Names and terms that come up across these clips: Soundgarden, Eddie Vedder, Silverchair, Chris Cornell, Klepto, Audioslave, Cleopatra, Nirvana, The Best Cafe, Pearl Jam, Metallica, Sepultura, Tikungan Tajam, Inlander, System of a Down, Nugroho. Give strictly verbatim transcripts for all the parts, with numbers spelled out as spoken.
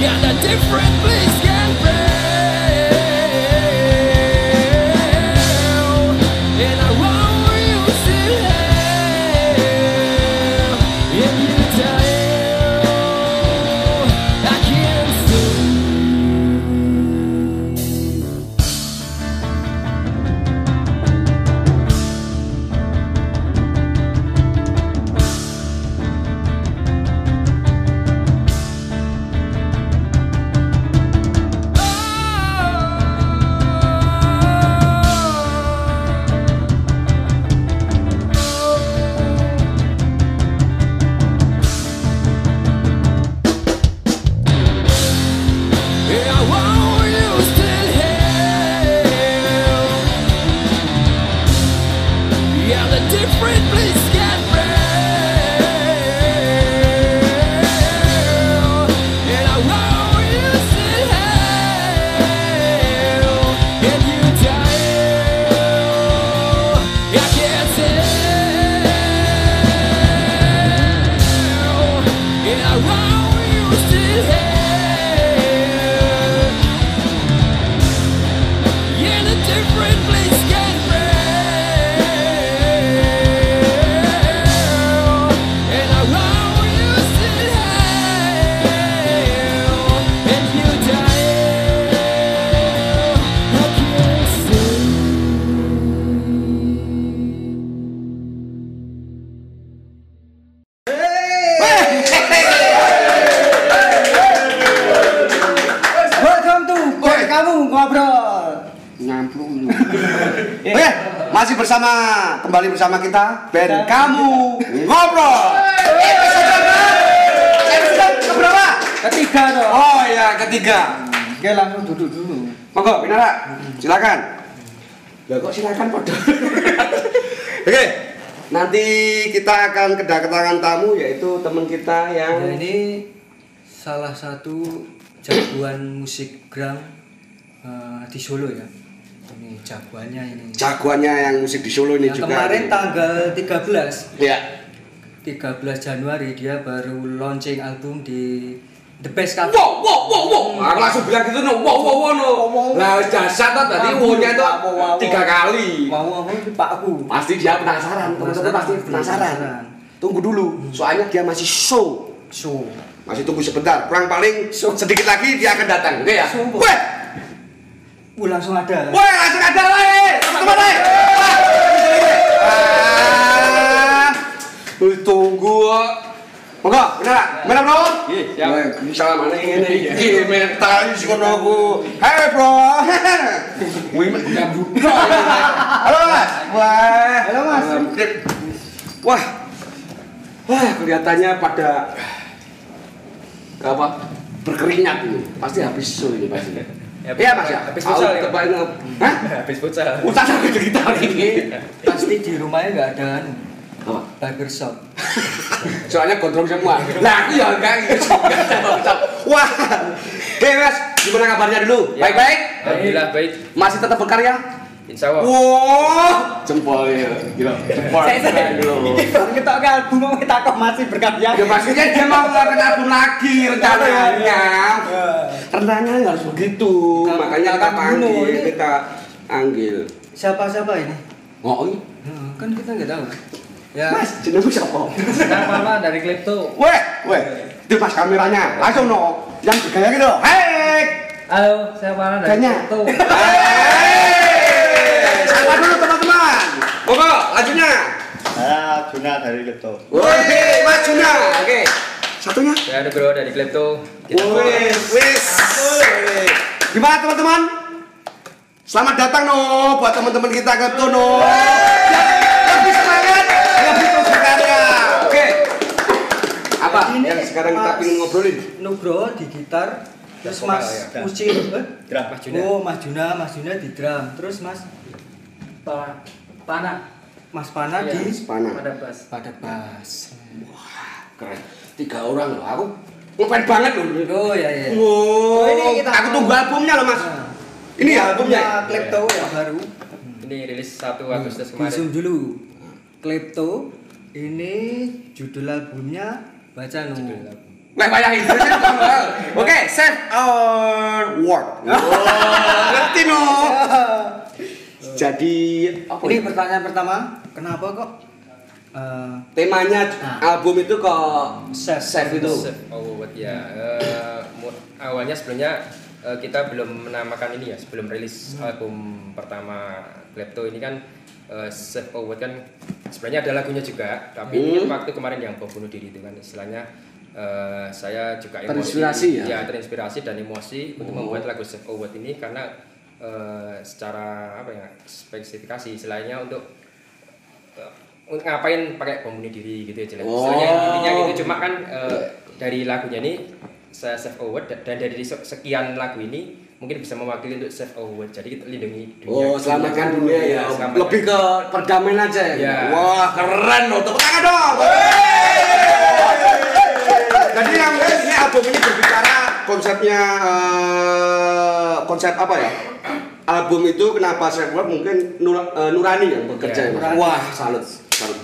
and a different place can fail. And I want you to have if you tell I can't sama kembali bersama kita band kamu ngobrol. Episode keberapa? Ketiga dong. Oh ya ketiga. Oke langsung duduk dulu. Monggo Binara, silakan. Lah kok silakan podo. Oke, nanti kita akan kedatangan tamu yaitu teman kita yang ini salah satu jagoan musik drum uh, di Solo ya. Ini jagoannya ini. Jagoannya yang musik di Solo ini yang juga. Kemarin ini. Tanggal tiga belas. Iya. tiga belas Januari dia baru launching album di The Best Cafe. Wow wow wow wow. Nah, langsung bilang gitu no. Wow wow wow no. Lah jasad tuh tadi wownya itu tiga kali. Wow wow itu Pak aku. Pasti dia penasaran. Teman-teman pasti penasaran. penasaran. Tunggu dulu. Hmm. Soalnya dia masih show. Show. Masih tunggu sebentar. Kurang paling show. Sedikit lagi dia akan datang. Oke ya. Weh. Uh, langsung ada. Woi, langsung ada woi. Teman-teman woi. Ah. Tunggu. Monggo, benar. Benar, Bro. Nggih, siap. Salam ana ngene iki mental iki kono ku. Hey, Bro. Wih, nyambut. Halo, Mas. Wah, halo, Mas. Wah. Wah, kelihatannya pada apa? Berkeringat ini. Pasti habis show ini pasti. Iya Mas ya, habis futsal ya. Hah? Habis futsal. Futsal sampai cerita ini. Pasti di rumahnya enggak ada anu. Apa? Barber shop. Soalnya gondrong semua. Lah aku ya enggak gitu. Wah. Oke Mas, gimana kabarnya dulu? Baik-baik? Alhamdulillah baik. Masih tetap berkarya? Insyaallah. Wah, jempolnya gila. Jempol. Ini baru ketok album mau ketok masih berkarya. Ya maksudnya dia mau ngeluarin album lagi rencananya. Rencananya harus begitu. Makanya kita panggil, kita panggil. Siapa-siapa ini? Ngoi. Kan kita enggak tahu. Ya. Mas, jenengku siapa? Nama dari Klepto. Weh, weh. Itu pas kameranya. Langsung no. Yang gaya gitu. Hek. Halo, saya Warna dari Klepto. Sapa dulu teman-teman. Monggo, lanjutnya. Saya Juna dari Klepto. Woi, Mas Juna. Oke. Satunya? Saya ada Bro dari Klepto. Woi, wis. Gimana teman-teman? Selamat datang no buat teman-teman kita Klepto no. Lebih semangat, lebih berkarya. Oke. Apa yang sekarang kita pengin ngobrolin? Nubro di gitar, terus Mas Uci, drum Mas Juna. Oh, Mas Juna, Mas Juna di drum. Terus Mas Pana, Pana, Mas Pana ya, di Pana. Pada bas, pada bas. Wah, keren. Tiga orang loh, aku ngefans banget loh. Oh ya ya. Wow. Oh, ini kita aku tunggu albumnya loh Mas. Nah. Ini ya albumnya. Klepto ya baru. Ini rilis satu Agustus hmm. kemarin. Zoom dulu. Klepto. Ini judul albumnya baca loh. Judul album. Nah, bayangin. Oke, save our word. Ngerti no. Jadi, apa ini? Ini pertanyaan pertama. Kenapa kok uh, temanya nah. album itu kok save, save itu? Save our word ya. Uh, awalnya sebenarnya uh, kita belum menamakan ini ya, sebelum rilis hmm. album pertama Klepto ini kan uh, Save Our Word kan sebenarnya ada lagunya juga, tapi hmm. ini waktu kemarin yang bom bunuh diri itu kan istilahnya. Uh, saya juga emosi, terinspirasi ya? Ya, terinspirasi dan emosi oh. untuk membuat lagu Save Our World ini karena uh, secara apa ya spesifikasi selainnya untuk uh, ngapain pakai bom bunuh diri gitu ya, oh. Selainnya intinya gitu cuma kan uh, dari lagunya ini saya Save Our World dan dari sekian lagu ini mungkin bisa mewakili untuk Save Our World, jadi kita lindungi dunia. Oh, selamatkan dunia ya. Selamatkan. Lebih ke perdamaian aja ya. Yeah. Wah keren loh, tepuk tangan dong. Jadi yang ini album ini berbicara konsepnya uh, konsep apa ya? Album itu kenapa saya buat mungkin nur, uh, nurani yang bekerja. Yeah, nurani. Wah salut, salut.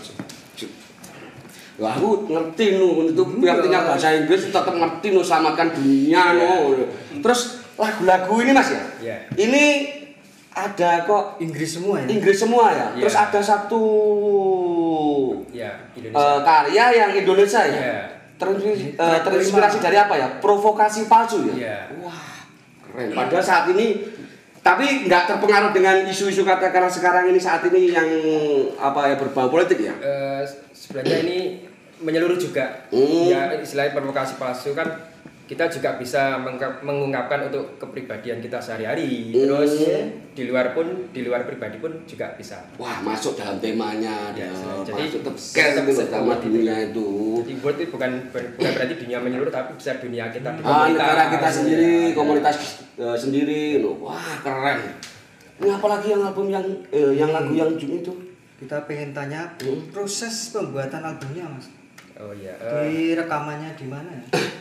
Wah aku ngerti nu itu artinya bahasa Inggris tetap ngerti nu samakan dunia nu. Terus lagu-lagu ini mas ya? Yeah. Ini ada kok Inggris semua ya? Inggris semua ya. Yeah. Terus ada satu yeah, uh, karya yang Indonesia ya. Yeah. Terinspirasi, uh, terinspirasi dari apa ya? Provokasi palsu ya? Yeah. Wah keren. Padahal saat ini, tapi nggak terpengaruh dengan isu-isu katakanlah sekarang ini saat ini yang apa ya berbau politik ya? Uh, sebenarnya ini menyeluruh juga. Mm. Ya selain provokasi palsu kan kita juga bisa mengungkapkan untuk kepribadian kita sehari-hari. Mm. Terus di luar pun, di luar pribadi pun juga bisa. Wah masuk dalam temanya ya, dong. Jadi tetap sama dunia itu. Jadi buat itu bukan bukan berarti dunia menyeluruh tapi bisa dunia kita. Ah negara kita sendiri, komunitas uh, sendiri loh. Wah keren. Ini apalagi yang album yang eh, yang lagu yang Jun itu. Kita pengen tanya hmm? proses pembuatan albumnya mas. Oh iya. Uh, di rekamannya di mana?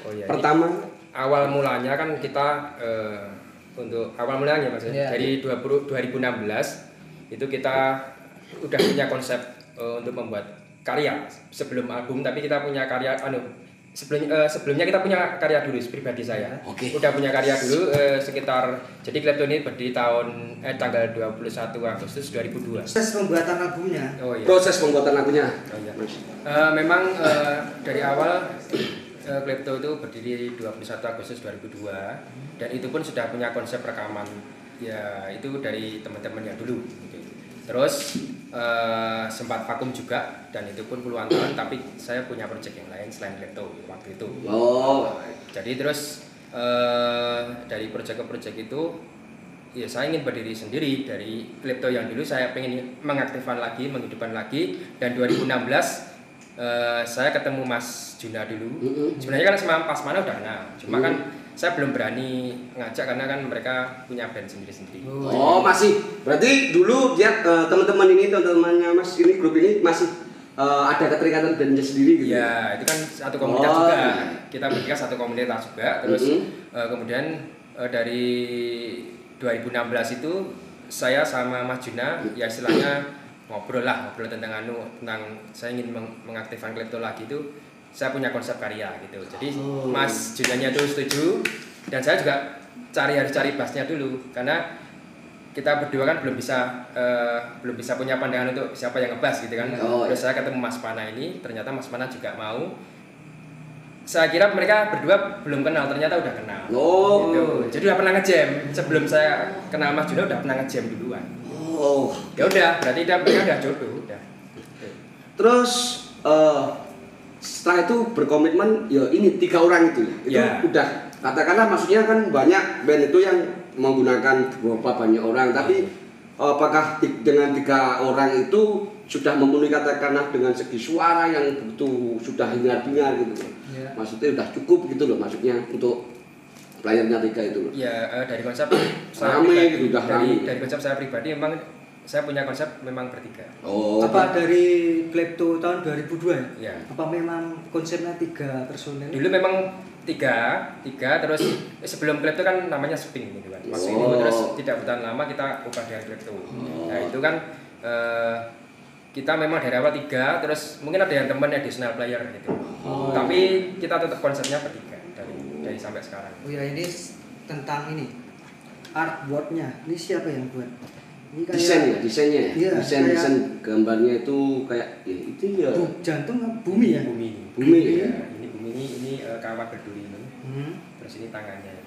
Oh iya. Pertama ini, awal mulanya kan kita uh, untuk awal mulanya maksudnya yeah. dari dua ribu enam belas itu kita udah punya konsep uh, untuk membuat karya sebelum album, tapi kita punya karya anu sebelum uh, sebelumnya kita punya karya dulu pribadi saya. Okay. Udah punya karya dulu uh, sekitar jadi Klepto ini berdiri tahun eh tanggal dua puluh satu Agustus dua ribu dua. Proses pembuatan albumnya. Oh iya. Proses pembuatan albumnya. Oh, iya. uh, memang uh, dari awal Klepto itu berdiri dua puluh satu Agustus dua ribu dua dan itu pun sudah punya konsep rekaman ya itu dari teman-teman yang dulu gitu. Terus uh, sempat vakum juga dan itu pun puluhan tahun tapi saya punya project yang lain selain Klepto waktu itu. Oh. Uh, jadi terus uh, dari project ke project itu ya saya ingin berdiri sendiri dari Klepto yang dulu saya pengen mengaktifkan lagi, menghidupkan lagi dan dua ribu enam belas Uh, saya ketemu Mas Juna dulu. Uh-uh. Sebenarnya kan sama Mas Mana udah kenal. Cuma uh. kan saya belum berani ngajak karena kan mereka punya band sendiri-sendiri. Uh. Oh masih. Berarti dulu dia uh, teman-teman ini, teman-temannya Mas ini grup ini masih uh, ada keterikatan bandnya sendiri gitu. Ya itu kan satu komunitas oh. juga. Kita bertiga satu komunitas juga. Terus uh-huh. uh, kemudian uh, dari dua ribu enam belas itu saya sama Mas Juna uh. ya istilahnya ngobrol lah, ngobrol tentang anu, tentang saya ingin mengaktifkan Klepto lagi itu saya punya konsep karya gitu. Jadi oh. Mas Junanya tuh setuju dan saya juga cari harus cari bassnya dulu karena kita berdua kan belum bisa uh, belum bisa punya pandangan untuk siapa yang ngebass gitu kan. Oh. Terus saya ketemu Mas Pana ini, ternyata Mas Pana juga mau. Saya kira mereka berdua belum kenal, ternyata udah kenal. Oh. Gitu. Jadi udah pernah ngejam. Sebelum saya kenal Mas Juna udah pernah ngejam duluan. Oh, ya udah, berarti dia udah jodoh, udah. Terus uh, setelah itu berkomitmen, ya ini tiga orang itu, itu yeah. udah. Katakanlah maksudnya kan banyak band itu yang menggunakan beberapa banyak orang, tapi uh, apakah dengan tiga orang itu sudah memenuhi katakanlah dengan segi suara yang begitu sudah hingar-bingar gitu, yeah. maksudnya udah cukup gitu loh, maksudnya untuk layarnya tiga itu loh. Ya dari konsep saya rame, pribadi, udah dari, dari konsep saya pribadi memang saya punya konsep memang bertiga. Oh. Apa okay. dari Klepto tahun dua ribu dua ya? Apa memang konsepnya tiga personel? Dulu memang tiga, tiga terus sebelum Klepto kan namanya Spin gitu kan. Waktu oh. itu terus tidak bertahan lama kita ubah dengan Klepto. Oh. Nah itu kan uh, kita memang dari awal tiga terus mungkin ada yang teman additional player gitu. Oh. Tapi kita tetap konsepnya bertiga dari dari sampai sekarang. Wira ini tentang ini artboardnya. Ini siapa yang buat? Ini kayak desainnya, desainnya ya. Iya, desain kayak, desain gambarnya itu kayak ya itu ya. Jantung bumi ya. Bumi. Bumi ya. Ini bumi ini ini uh, kawat berduri ini. Hmm. Terus ini tangannya.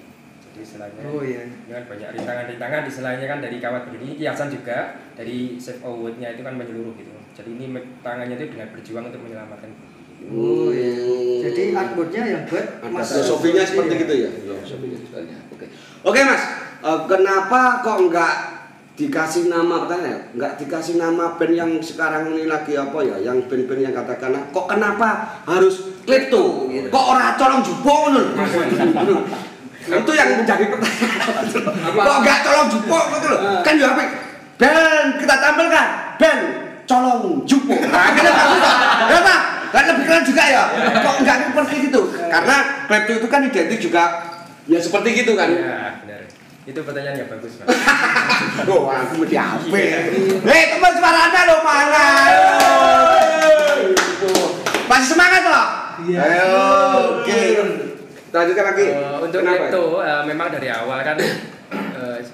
Jadi selainnya. Oh iya. Ini kan banyak rintangan-rintangan di selainnya kan dari kawat berduri, hiasan juga dari shape of wood-nya itu kan menyeluruh gitu. Jadi ini tangannya itu dengan berjuang untuk menyelamatkan bumi. Oh, iya. Jadi artboardnya yang buat Mas. Filosofinya seperti ya. Gitu ya. Filosofinya sebenarnya. Oke. Oke Mas, uh, kenapa kok enggak dikasih nama katanya? Enggak dikasih nama band yang sekarang ini lagi apa ya? Yang band-band yang katakanlah kok kenapa harus Klepto? Kok ora colong jupuk ngono? Itu yang menjadi pertanyaan. Kok enggak colong jupuk gitu loh? Kan yo apik. Band kita tampilkan. Band colong jupuk. Nah, kenapa? Kenapa? Kan lebih keren juga ya, kok enggak seperti gitu? Karena Klepto itu kan identik juga ya seperti gitu kan? Ya, benar. Itu pertanyaan yang bagus Mas. Loh, aku di H P. Hei teman suara Anda loh mana? Masih semangat loh? Iya. Oke. Lanjutkan lagi. Untuk Klepto memang dari awal kan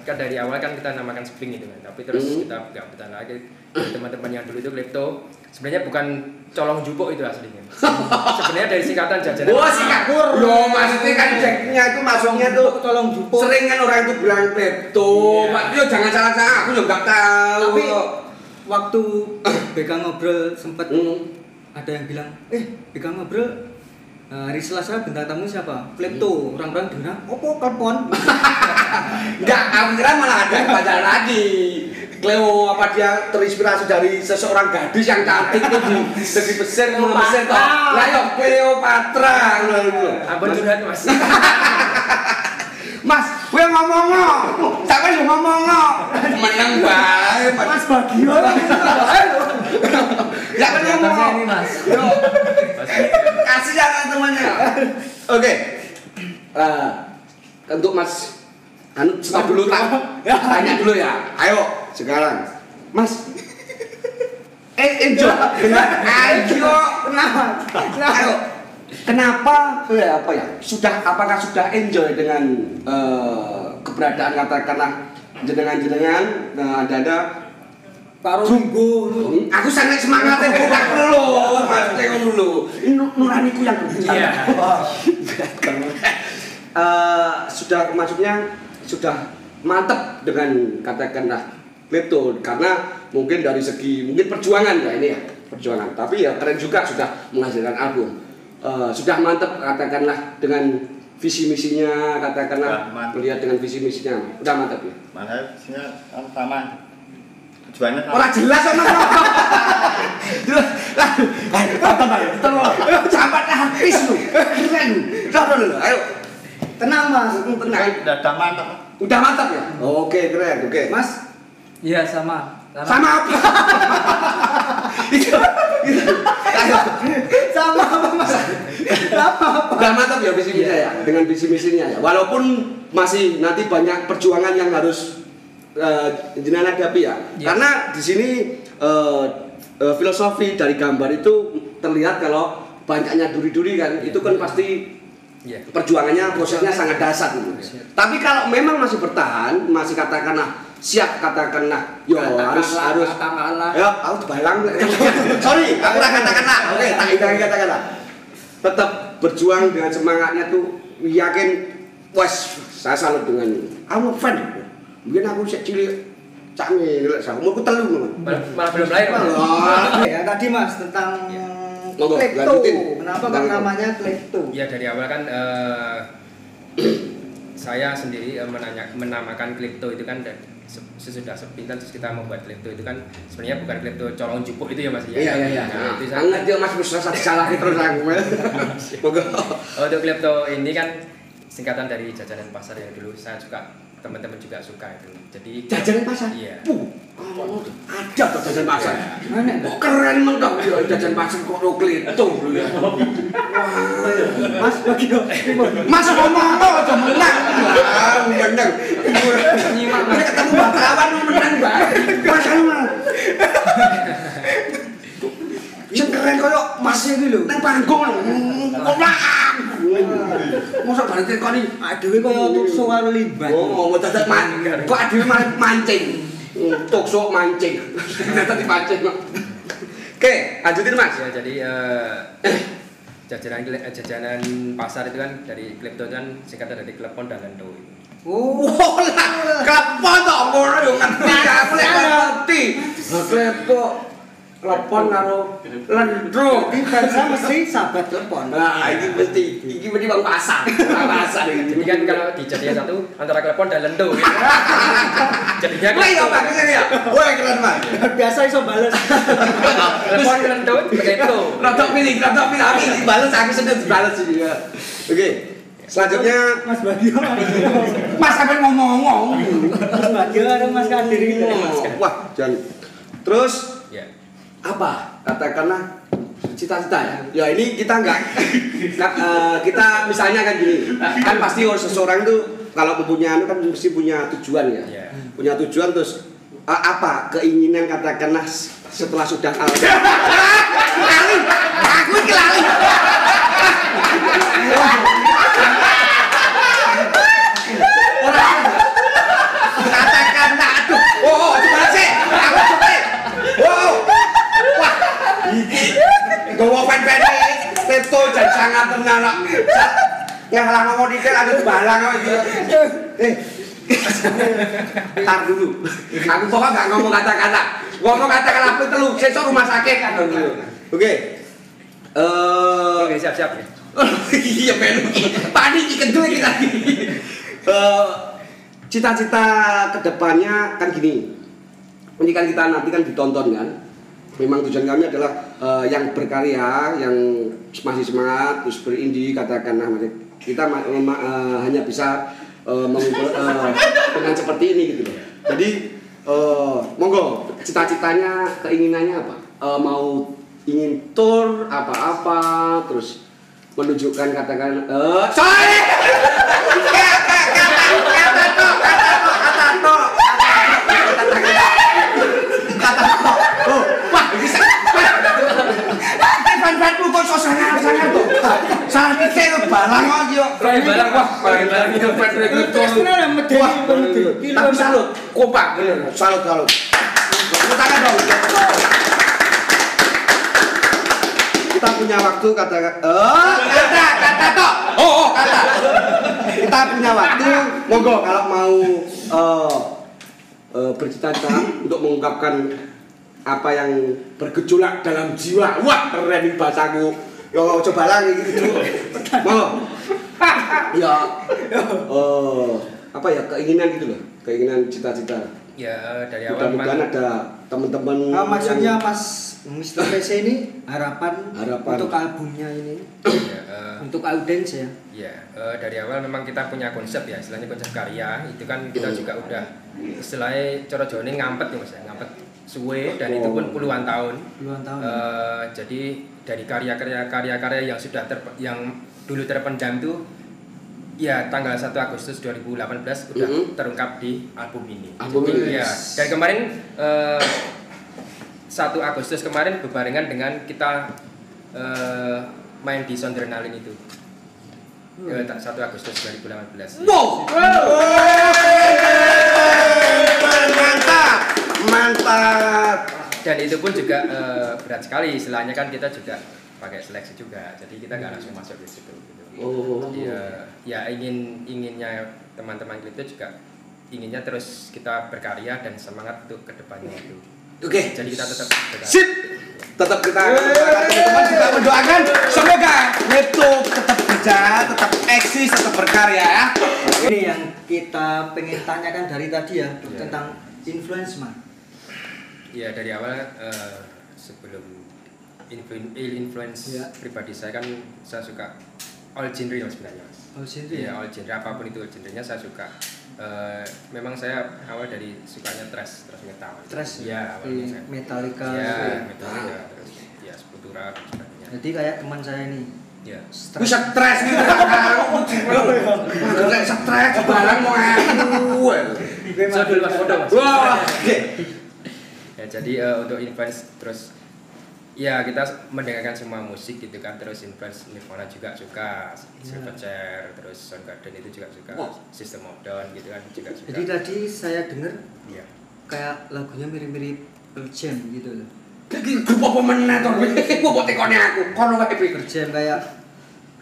kan dari awal kan kita namakan Spring gitu kan, tapi terus hmm. kita gabungkan lagi teman-teman yang dulu itu Klepto sebenarnya bukan colong jupuk itu aslinya. Sebenarnya dari singkatan jajanan. Wah, singkakur. Loh, maksudnya kan jadinya itu masuknya tuh colong jupuk. Sering kan orang itu bilang Klepto. Yeah. Pak, yo jangan salah-salah, aku juga enggak tahu. Tapi waktu B K ngobrol sempat hmm. ada yang bilang, "Eh, B K ngobrol hari Selasa bintang tamu siapa? Klepto, orang-orang di mana? Opo, Klepon." Enggak, aku kira malah ada pacaran lagi. Cleo apa dia terinspirasi dari seseorang gadis yang cantik itu di segi besar, mulai besar toh. Lah yo Cleopatra ngono iku. Abang curhat Mas. Mas, kowe ngomongno. Sampe yo ngomongno. Meneng bae Mas Bagio. Ya kan ngomong ini Mas. Yo. Kasihan temannya. Oke. Eh, untuk Mas anu stop dulu tak. Tanya dulu ya. Ayo. Sekarang, Mas, eh, Enjo, Enjo, kenapa? Kenapa? Kenapa? Ya, apa ya? Sudah, apakah sudah enjoy dengan uh, keberadaan katakanlah jenengan-jenengan, nah, ada-ada Tunggu, hmm. aku sangat semangat ya, bukan dulu, Mas, tengok dulu. Ini nuraniku yang berbicara. uh, sudah, maksudnya sudah mantep dengan katakanlah. Betul, karena mungkin dari segi mungkin perjuangan ya ini ya perjuangan, tapi ya keren juga sudah menghasilkan album, uh, sudah mantep katakanlah dengan visi misinya katakanlah melihat dengan visi misinya, udah mantep ya. Mantep visinya sama, tujuannya sama. Orang jelas sama. Jelas lah, tonton aja, terus sahabat artis lu, keren, tonton dulu, ayo tenang Mas, tenang. Udah mantep, udah mantep ya. Oke keren, oke Mas. Iya sama. Sama. Sama apa? Itu. Sama apa Mas? Sama apa? Udah mantap ya visi misinya ya, dengan visi misinya ya. Walaupun masih nanti banyak perjuangan yang harus uh, jenengan hadapi ya. Yeah. Karena di sini uh, uh, filosofi dari gambar itu terlihat kalau banyaknya duri-duri kan, yeah. itu kan pasti yeah. perjuangannya prosesnya yeah. sangat dasar gitu. Yeah. Tapi kalau memang masih bertahan, masih katakanlah siap katakanlah, yo harus harus katakanlah, ya aku dibalang, sorry aku tak katakanlah, oke tak ingin katakanlah, tetap berjuang dengan semangatnya tuh yakin, wes saya salut dengan ini, aku fan, mungkin aku sejak cilik canggih, saya umurku telu, malah belum lain, ya tadi Mas tentang Klepto, kenapa kan namanya Klepto? Ya dari awal kan. Saya sendiri uh, menanya, menamakan Klepto itu kan dan sesudah sepintas terus kita membuat Klepto itu kan sebenarnya bukan Klepto colong jupuk itu ya Mas ya. Iya iya iya. Nah, itu sangat dia Mas bisa salah terus aku. Untuk Klepto ini kan singkatan dari jajanan pasar yang dulu saya suka, teman-teman juga suka itu. Jadi jajanan pasar. Iya. Puh, oh, ada tuh jajanan pasar. Gimana? Ya. Oh, keren mentok ya jajanan pasar kok Klepto dulu ya. Mas bagi dong. Mas ngomong apa aja menang. Ah, menang. Nyimak ketemu baklawan menang, Mbak. Mas anu. Cengkeren koyo Mas iki lho. Nang panggung lho. ngomong. Mosok bareng tekoni adewe koyo tukso karo limbah. Oh, ngono dadak mancing. Kok adewe mancing. Tukso mancing. Dadak dipancing. Oke, lanjutin Mas. Ya, jadi eh jajanan jajanan pasar itu kan dari Klepto kan singkatan dari Klepon dan Lento. Oh, lah. Klepto tok ngono yo kan. Aku lek ngerti. Klepto Klepon karo Lendro, iki bahasa mesti sahabat Klepon. Nah, iki mesti iki mesti wong pasar. Wong pasar iki. Jadi kan kalau dijadikan satu antara Klepon dan Lendo. Jadinya kan. Woi, apa iki ya? Woi, keren Mas. Biasa iso bales. Klepon Lendo begitu. Rodok pilih, rodok pilih aku dibales, aku seneng dibales iki. Oke. Selanjutnya Mas Badio. Mas sampe ngomong-ngomong. Mas Badio karo Mas Kadir iki. Wah, jan. Terus apa katakanlah cita-cita ya, ya ini kita nggak uh, kita misalnya kan gini kan pasti orang seseorang tuh kalau mempunyai kan mesti punya tujuan ya, yeah. Punya tujuan terus uh, apa keinginan katakanlah setelah sudah alami lali aku kelali orang katakanlah aduh oh oh gimana sih aku cepet wow gowo pen-pene seto jajangan tenan kok. Yang lah ngomong dikit aku balang kok iki. Eh. Tar dulu. Aku pokok gak ngomong kata-kata. Ngomong kata-kata aku telu sesuk rumah sakit kan dulu. Oke. Eh, oke siap-siap. Iya men. Tadi iki kedue iki tadi. Eh, cita-cita kedepannya kan gini. Ini kan kita nanti kan ditonton kan. Memang tujuan kami adalah uh, yang berkarya, yang masih semangat, terus berindie katakanlah kita ma- ma- uh, hanya bisa uh, mengumpul uh, dengan seperti ini gitu. Jadi uh, monggo cita-citanya, keinginannya apa? Uh, mau ingin tour apa-apa, terus menunjukkan katakan uh, sorry, kata kata kata to kata to kata to kata to panjatku kok sangar-sangar kok. Sakit karo barang kok yo. Roy barang wah, barang iki petre itu. Wah, tapi salut. Kompak bener. Salut salut. Katakan dong. Kita punya waktu kata eh kata kata toh. Oh, oh kata. Kita punya waktu. Monggo kalau mau eh bercita-cita untuk mengungkapkan apa yang bergejolak dalam jiwa. Wah, keren ini bahasaku. Yo coba lagi gitu. Mau. Ya. Oh, apa ya keinginan gitu loh. Keinginan cita-cita. Ya, dari awal mudah-mudahan ada teman-teman. Nah, maksudnya pas Mister P C ini harapan, harapan untuk albumnya ini. Ya, uh, untuk audiens ya. Ya, uh, dari awal memang kita punya konsep ya, istilahnya konsep karya. Itu kan kita hmm. juga udah istilahnya cara jone ngampet ya Mas, ngampet suwe dan oh. itu pun puluhan tahun. Puluhan tahun. Uh, ya? Jadi dari karya-karya karya-karya yang sudah ter, yang dulu terpendam itu ya tanggal satu Agustus dua ribu delapan belas udah mm-hmm. terungkap di album ini. Album ini. Ya. Dan kemarin uh, satu Agustus kemarin berbarengan dengan kita uh, main di Sondrenalin itu. Hmm. Uh, satu Agustus dua ribu delapan belas. Wow. Mantap. Mantap. Dan itu pun juga uh, berat sekali. Istilahnya kan kita juga pakai seleksi juga. Jadi kita nggak langsung masuk di situ. Gitu. Oh. Ya, ya ingin inginnya teman-teman itu juga inginnya terus kita berkarya dan semangat untuk kedepannya itu. Oke. Okay. Jadi kita tetap berkarya. Sip. Tetap kita teman-teman juga mendoakan semoga Klepto tetap berjaya, tetap eksis, tetap berkarya. Ini yang kita pengen tanyakan dari tadi ya yeah. tentang influence man. Ya dari awal uh, sebelum influ- influence yeah. pribadi saya kan saya suka all genre sebenarnya. All genre. Ya all genre apapun itu genrenya saya suka. Uh, memang saya awal dari sukanya thrash, thrash metal. Thrash. Ya awalnya saya. Metallica. Ya Metallica. Ah. Terus ya Sepultura dan sebagainya. Jadi kayak teman saya ini. Ya. Bisa thrash gitu. Enggak bisa thrash barang mau aku. Saya dulu Mas Foto Mas. Wah. Ya jadi uh, untuk influence terus ya kita mendengarkan semua musik gitu kan, terus influence Nirvana juga suka, Silverchair, terus Soundgarden itu juga suka, oh. System of a Down gitu kan juga suka. Jadi tadi saya dengar ya. Kayak lagunya mirip-mirip Pearl Jam gitu loh. Lagi grup apa meneh to? Iku bote kone aku, kono wae Pearl Jam kayak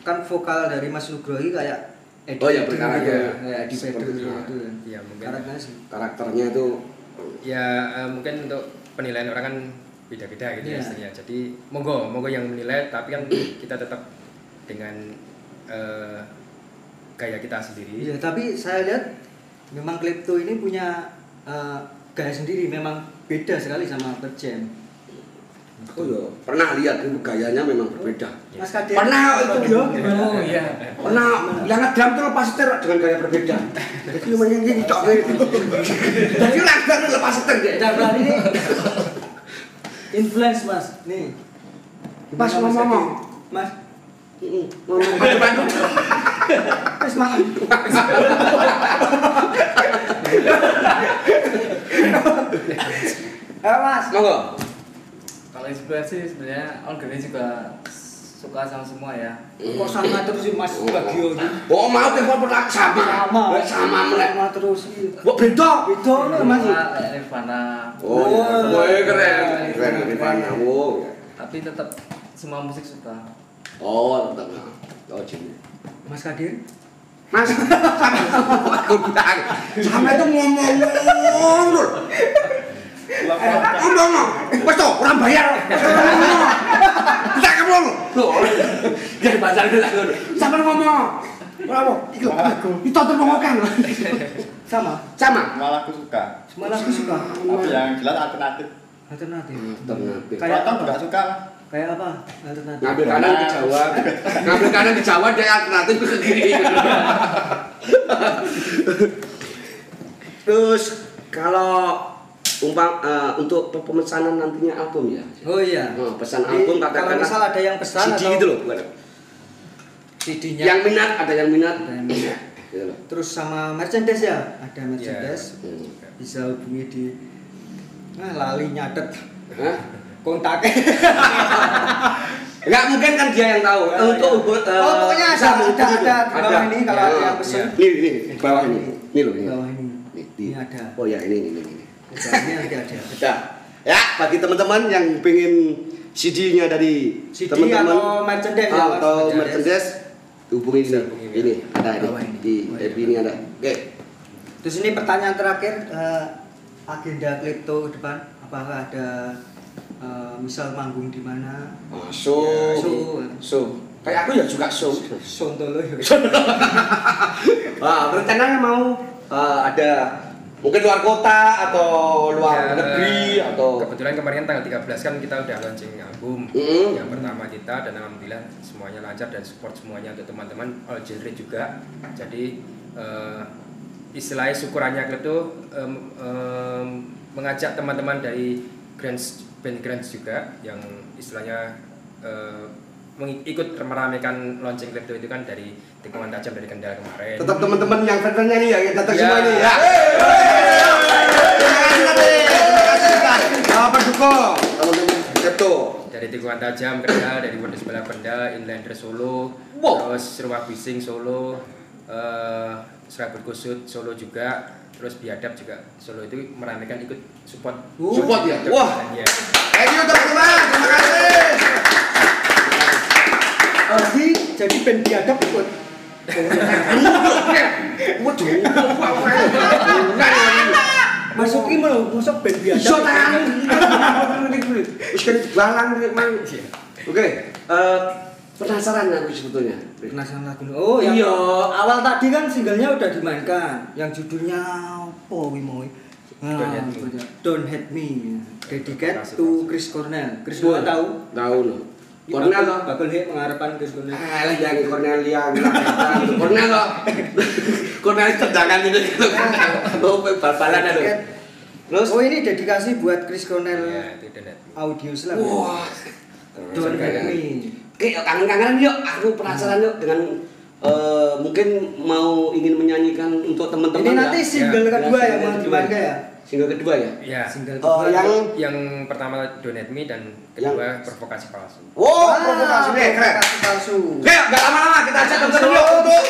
kan vokal dari Mas Nugroho kayak Eddie Vedder. Oh ya perkara ya, ya Eddie Vedder itu kan. Iya mungkin. Karakternya sih. Karakternya itu ya uh, mungkin untuk penilaian orang kan beda-beda gitu ya istrinya. Jadi monggo, monggo yang menilai, tapi kan kita tetap dengan uh, gaya kita sendiri. Iya, tapi saya lihat memang Klepto ini punya uh, gaya sendiri, memang beda sekali sama Pearl Jam. Aku loh pernah lihat itu gayanya memang berbeda. Mas Kadir pernah itu yo. Oh iya. Pernah yang ngedrum tuh lepas setir dengan gaya berbeda. Jadi lumayan gini tok. Jadi langsung lepas setir ya. Jangan ini influence Mas. Nih. Pas ngomong Mas. Heeh. Ngomong ke depan. Mas makan. Eh Mas, monggo. Kalau inspirasi sebenarnya orangnya juga suka sama semua ya. Kok sama terus sih Mas Bagio ini? Oh mau telepon pernah sama. Sama. Sama mereka terus. Kok beda? Beda nih Mas. Nirvana. Oh, woi keren. Keren Nirvana. Wow. Tapi tetap semua musik suka. Oh, tetap. Oh, jadi. Mas Kadir? Mas, aku bilang. Sama itu ngomong-ngomong dulu. Udah no, pas toh orang bayar. Kita kamu lo, jadi pasar kita dulu. Sama ngomong, berapa? Itu aku. Itu terpengokan. Sama, sama. Malah aku suka. Malah aku suka. Tapi yang jelas alternatif. Alternatif. Alternatif. Kayak apa? Enggak suka lah. Kayak apa? Alternatif. Ngambil kanan ke Jawa. Ngambil kanan ke Jawa dia alternatif ke kiri. Terus kalau Umpam, uh, untuk pemesanan nantinya album ya. Oh iya. Oh, pesan jadi, album katakanlah. Kalau misal ada yang pesan C D atau gitu loh, bukan. C D-nya. Yang minat ada yang minat. Ada yang minat. Gitu loh. Terus sama merchandise ya, ada merchandise. Ya, ya. Bisa hubungi di nah, lali nyatet. Hah? Kontak. Enggak mungkin kan dia yang tahu. Ya, untuk ya. Buat uh, oh, pokoknya ada ada, ada di bawah ada. Ini kalau ada yang pesan. Ini ini bawah ini. Ini loh ini. Bawah ini. Ini, ini ada. Oh ya ini ini ini. Sudah. Ya, bagi teman-teman yang pengen C D-nya dari teman-teman atau merchandise atau merchandise hubungi ini. Ini ada di tab ini ada. Oke. Terus ini pertanyaan terakhir, agenda Klepto ke depan, apakah ada misal manggung di mana? Show. Show. Kayak aku ya juga show. Show dulu. Ah, rencananya mau ada mungkin luar kota atau luar ya, negeri atau kebetulan kemarin tanggal tiga belas kan kita udah launching album mm-hmm. yang pertama kita dan alhamdulillah semuanya lancar dan support semuanya untuk teman-teman all genre juga. Jadi uh, istilahnya syukurannya Klepto um, um, mengajak teman-teman dari grand band grand juga yang istilahnya uh, mengikut meramekan launching Klepto itu kan dari Tikungan Tajam dari Kendal kemarin. Tetap teman-teman yang fansnya nih ya, tetap semua nih ya. Terima kasih teman-teman Klepto dari Tikungan Tajam Kendal, dari Wadas Bala Kendal, Inlander Solo, terus Serwa Bising Solo, Serabut Kusut Solo juga, terus Biadab juga Solo itu meramekan ikut support. Support ya. Wah. Thank you teman-teman, terima kasih. Jadi jadi band Biadab ikut. Waduh. Masukin malah masuk band Biadab. Iso tangan. Wis kan balang memang. Oke. Eh penasaran aku sebetulnya. Penasaran lagu. Oh iya, awal tadi kan singlenya udah dimainkan yang judulnya opo kuwi mau. Don't Hate Me. Dedicated to Chris Cornell. Chris Cornell tahu? Tahu loh. Cornell kok bakal he mengharapkan Chris Cornell. Ah, lah yang Cornell yang Cornell kok. Cornell tendangan itu gitu. Oh, bal-balan lho. Terus oh ini dedikasi buat Chris Cornell. Ya, itu dan Audioslave. Wah. Don ini. Oke, kangen-kangenan yuk. Aku penasaran yuk dengan mungkin mau ingin menyanyikan untuk teman-teman. Ini nanti single kedua yang mau dimainkan ya. Single kedua ya? Iya, single kedua. Oh, yang yang pertama Donate Me dan kedua yang... Provokasi Palsu. Wow, ah, provokasi nih, keren. Provokasi palsu. Oke, enggak lama-lama kita ajak teman-teman yuk untuk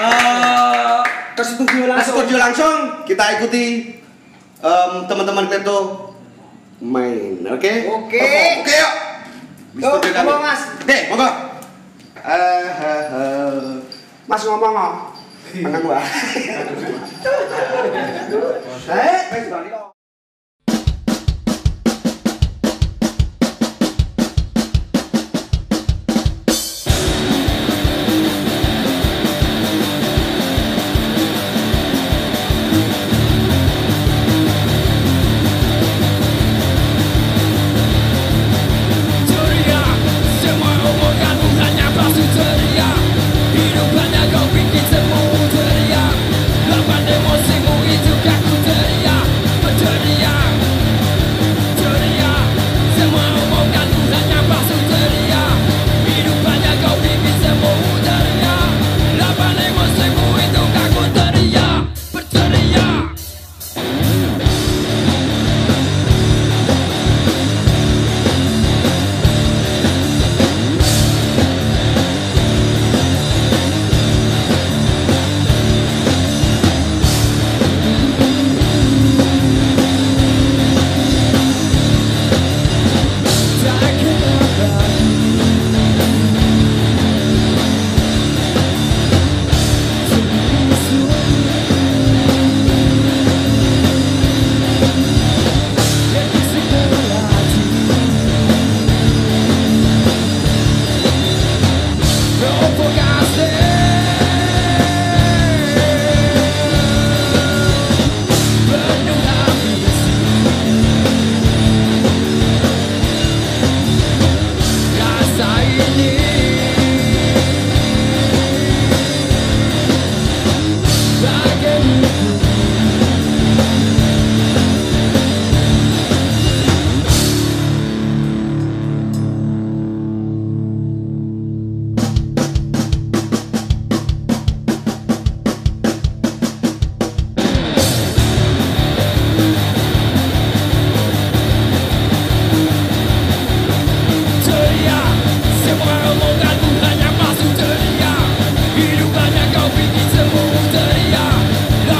eh ke studio langsung. Ke studio langsung kita ikuti um, teman-teman Klepto main. Oke. Okay? Oke. Okay. Oke, okay, yuk. Tuh, ngomong Mas. Deh, monggo. Eh, uh, uh, uh. Mas ngomong ngomong. Mana gua? Eh, baik sekali kok.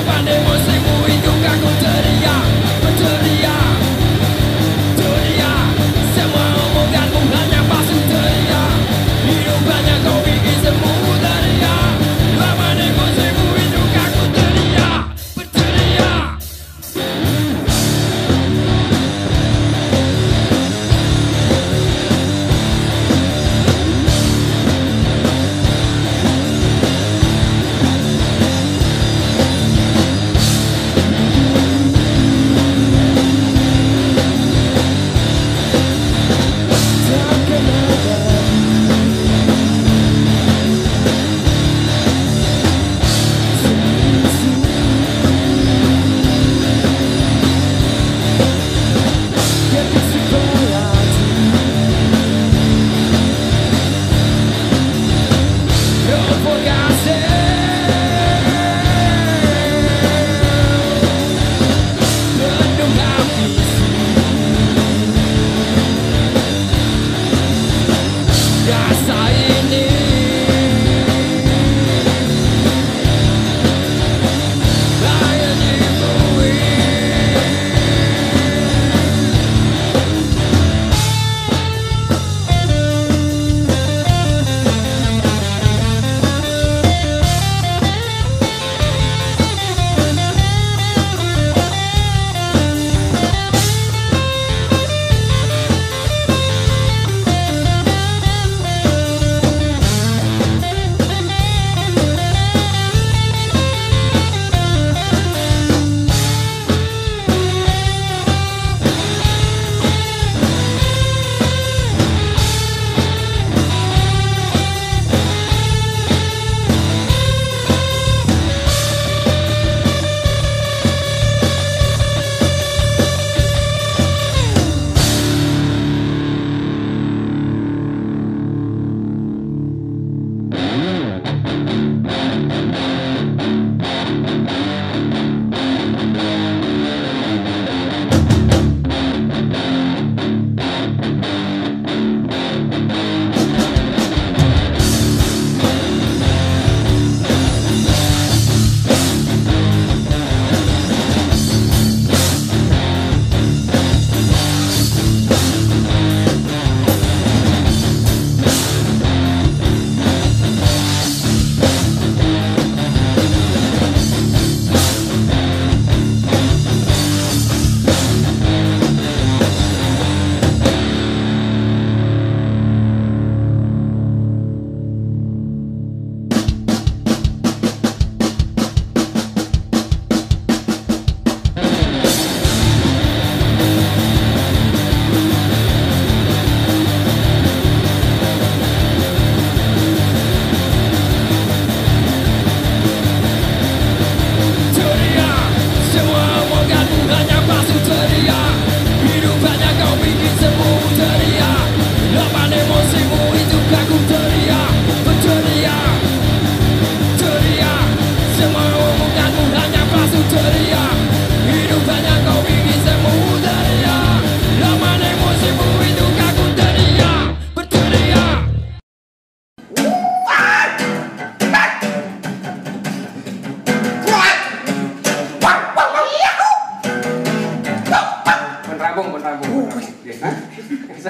Pandemi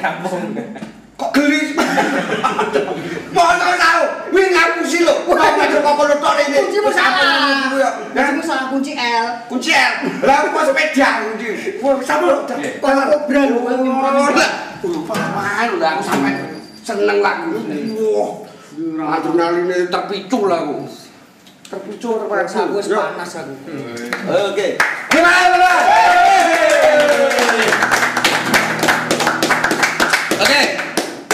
sambung. Kok geli? Mana tahu? Wih ngaku sih lo. Wah, ngaku kok lo tok ini. Kuncimu salah. Kuncimu salah kunci L. Kunci L. Lah aku pas sepeda kunci. Wah, sambung. Kok obral kowe ngono. Paham lho aku sampe seneng lagu ini. Wah, adrenaline terpicu lah aku. Terpicu terpaksa aku panas aku. Oke. Gimana? Oke,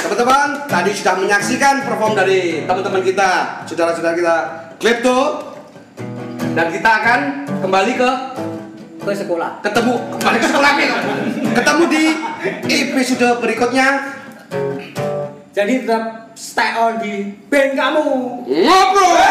teman-teman, tadi sudah menyaksikan perform dari teman-teman kita, saudara-saudara kita Klepto, dan kita akan kembali ke ke sekolah. Ketemu kembali ke sekolah nih. Ketemu di episode berikutnya. Jadi tetap stay on di band kamu. Ngobrol.